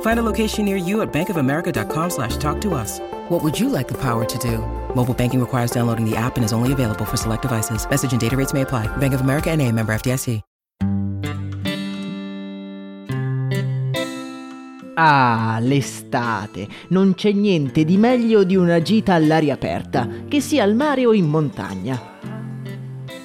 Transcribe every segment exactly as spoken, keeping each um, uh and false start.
Find a location near you at bankofamerica.com slash talk to us. What would you like the power to do? Mobile banking requires downloading the app and is only available for select devices. Message and data rates may apply. Bank of America N A member F D I C. Ah, l'estate! Non c'è niente di meglio di una gita all'aria aperta, che sia al mare o in montagna.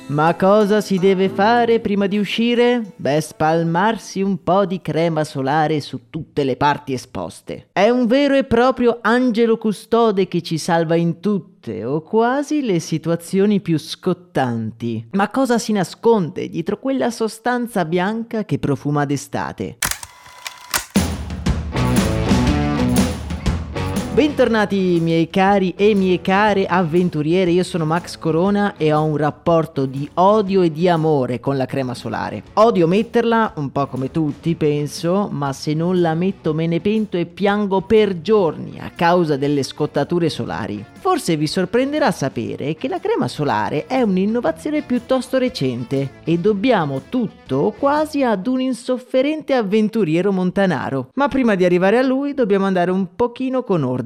Ma cosa si deve fare prima di uscire? Beh, spalmarsi un po' di crema solare su tutte le parti esposte. È un vero e proprio angelo custode che ci salva in tutte o quasi le situazioni più scottanti. Ma cosa si nasconde dietro quella sostanza bianca che profuma d'estate? Bentornati miei cari e mie care avventuriere, io sono Max Corona e ho un rapporto di odio e di amore con la crema solare. Odio metterla, un po' come tutti penso, ma se non la metto me ne pento e piango per giorni a causa delle scottature solari. Forse vi sorprenderà sapere che la crema solare è un'innovazione piuttosto recente e dobbiamo tutto quasi ad un insofferente avventuriero montanaro. Ma prima di arrivare a lui dobbiamo andare un pochino con ordine.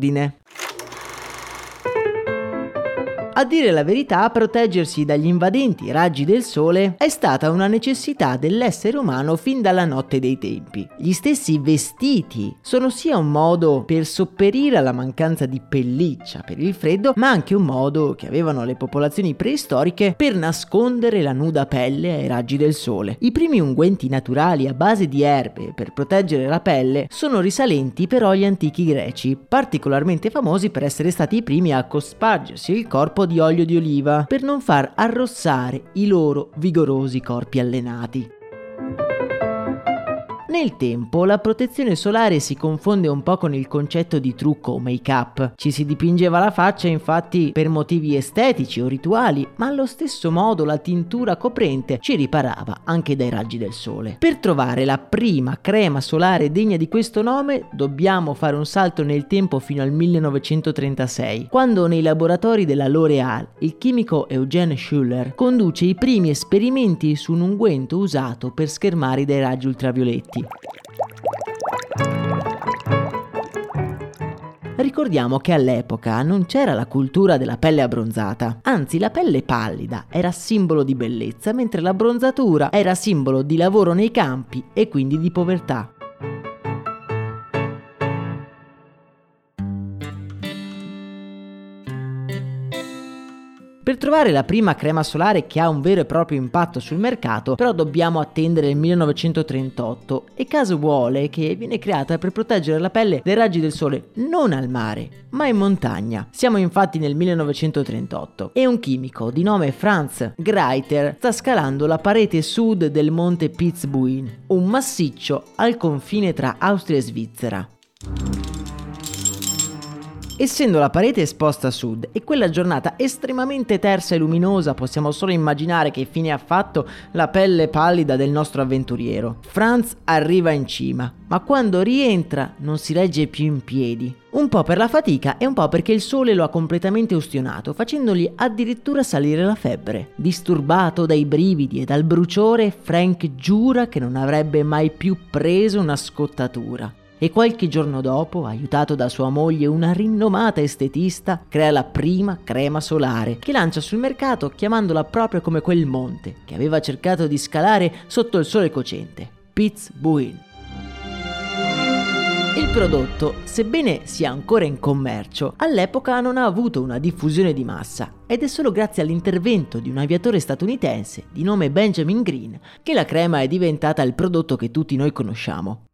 A dire la verità, proteggersi dagli invadenti raggi del sole è stata una necessità dell'essere umano fin dalla notte dei tempi. Gli stessi vestiti sono sia un modo per sopperire alla mancanza di pelliccia per il freddo, ma anche un modo che avevano le popolazioni preistoriche per nascondere la nuda pelle ai raggi del sole. I primi unguenti naturali a base di erbe per proteggere la pelle sono risalenti però agli antichi greci, particolarmente famosi per essere stati i primi a cospargersi il corpo di olio di oliva per non far arrossare i loro vigorosi corpi allenati. Nel tempo la protezione solare si confonde un po' con il concetto di trucco o make-up. Ci si dipingeva la faccia infatti per motivi estetici o rituali, ma allo stesso modo la tintura coprente ci riparava anche dai raggi del sole. Per trovare la prima crema solare degna di questo nome dobbiamo fare un salto nel tempo fino al millenovecentotrentasei, quando nei laboratori della L'Oréal il chimico Eugene Schuller conduce i primi esperimenti su un unguento usato per schermare dai raggi ultravioletti. Ricordiamo che all'epoca non c'era la cultura della pelle abbronzata, anzi la pelle pallida era simbolo di bellezza, mentre l'abbronzatura era simbolo di lavoro nei campi e quindi di povertà. Per trovare la prima crema solare che ha un vero e proprio impatto sul mercato, però dobbiamo attendere il millenovecentotrentotto e caso vuole che viene creata per proteggere la pelle dai raggi del sole non al mare, ma in montagna. Siamo infatti nel millenovecentotrentotto e un chimico di nome Franz Greiter sta scalando la parete sud del monte Piz Buin, un massiccio al confine tra Austria e Svizzera. Essendo la parete esposta a sud e quella giornata estremamente tersa e luminosa, possiamo solo immaginare che fine ha fatto la pelle pallida del nostro avventuriero. Franz arriva in cima, ma quando rientra non si regge più in piedi. Un po' per la fatica e un po' perché il sole lo ha completamente ustionato, facendogli addirittura salire la febbre. Disturbato dai brividi e dal bruciore, Frank giura che non avrebbe mai più preso una scottatura. E qualche giorno dopo, aiutato da sua moglie, una rinomata estetista, crea la prima crema solare, che lancia sul mercato chiamandola proprio come quel monte che aveva cercato di scalare sotto il sole cocente, Piz Buin. Il prodotto, sebbene sia ancora in commercio, all'epoca non ha avuto una diffusione di massa ed è solo grazie all'intervento di un aviatore statunitense di nome Benjamin Green che la crema è diventata il prodotto che tutti noi conosciamo.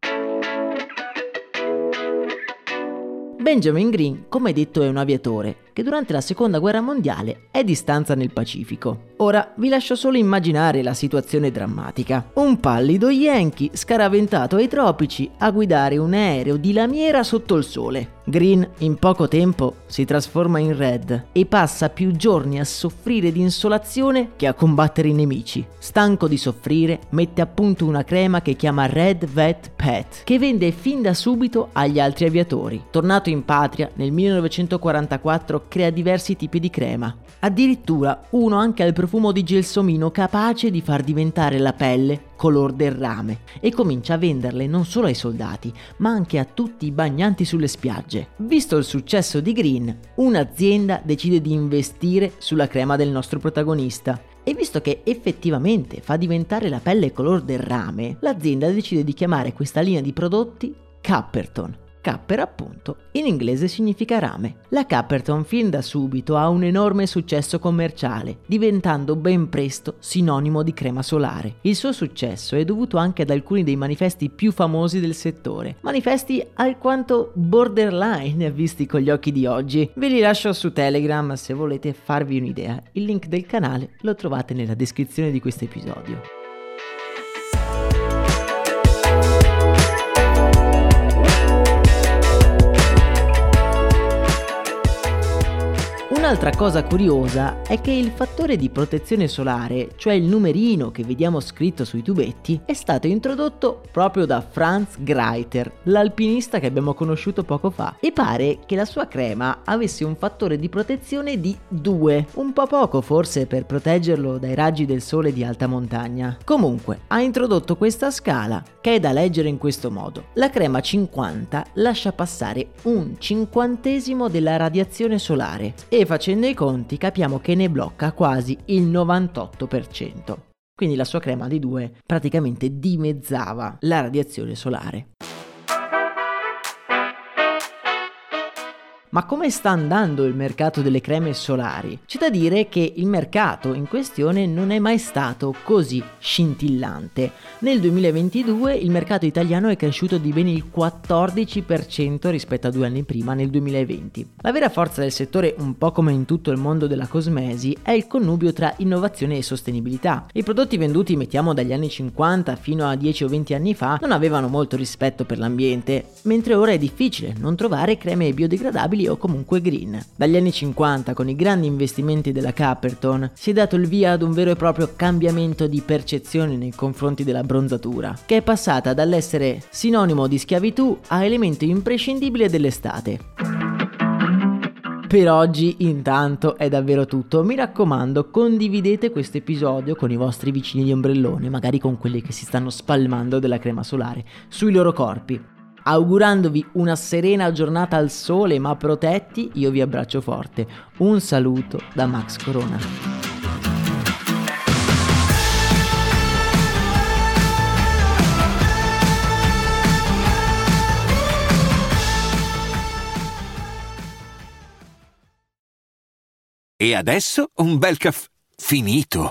Benjamin Green, come detto, è un aviatore che durante la seconda guerra mondiale è di stanza nel Pacifico. Ora vi lascio solo immaginare la situazione drammatica. Un pallido Yankee scaraventato ai tropici a guidare un aereo di lamiera sotto il sole. Green in poco tempo si trasforma in Red e passa più giorni a soffrire di insolazione che a combattere i nemici. Stanco di soffrire, mette a punto una crema che chiama Red Vet Pet, che vende fin da subito agli altri aviatori. Tornato in patria nel millenovecentoquarantaquattro crea diversi tipi di crema, addirittura uno anche al profumo di gelsomino capace di far diventare la pelle color del rame, e comincia a venderle non solo ai soldati ma anche a tutti i bagnanti sulle spiagge. Visto il successo di Green, un'azienda decide di investire sulla crema del nostro protagonista. E visto che effettivamente fa diventare la pelle color del rame, l'azienda decide di chiamare questa linea di prodotti Coppertone. Copper, appunto, in inglese significa rame. La Coppertone fin da subito ha un enorme successo commerciale, diventando ben presto sinonimo di crema solare. Il suo successo è dovuto anche ad alcuni dei manifesti più famosi del settore, manifesti alquanto borderline visti con gli occhi di oggi. Ve li lascio su Telegram se volete farvi un'idea, il link del canale lo trovate nella descrizione di questo episodio. Un'altra cosa curiosa è che il fattore di protezione solare, cioè il numerino che vediamo scritto sui tubetti, è stato introdotto proprio da Franz Greiter, l'alpinista che abbiamo conosciuto poco fa, e pare che la sua crema avesse un fattore di protezione di due, un po' poco forse per proteggerlo dai raggi del sole di alta montagna. Comunque, ha introdotto questa scala che è da leggere in questo modo: la crema cinquanta lascia passare un cinquantesimo della radiazione solare e facendo Facendo i conti capiamo che ne blocca quasi il novantotto per cento. Quindi la sua crema di due praticamente dimezzava la radiazione solare. Ma come sta andando il mercato delle creme solari? C'è da dire che il mercato in questione non è mai stato così scintillante. Nel duemilaventidue il mercato italiano è cresciuto di ben il quattordici per cento rispetto a due anni prima, nel duemilaventi. La vera forza del settore, un po' come in tutto il mondo della cosmesi, è il connubio tra innovazione e sostenibilità. I prodotti venduti, mettiamo dagli anni cinquanta fino a dieci o venti anni fa, non avevano molto rispetto per l'ambiente, mentre ora è difficile non trovare creme biodegradabili o comunque green. Dagli anni cinquanta, con i grandi investimenti della Coppertone, si è dato il via ad un vero e proprio cambiamento di percezione nei confronti della bronzatura, che è passata dall'essere sinonimo di schiavitù a elemento imprescindibile dell'estate. Per oggi intanto è davvero tutto, mi raccomando condividete questo episodio con i vostri vicini di ombrellone, magari con quelli che si stanno spalmando della crema solare sui loro corpi. Augurandovi una serena giornata al sole ma protetti, io vi abbraccio forte. Un saluto da Max Corona. E adesso un bel caffè finito.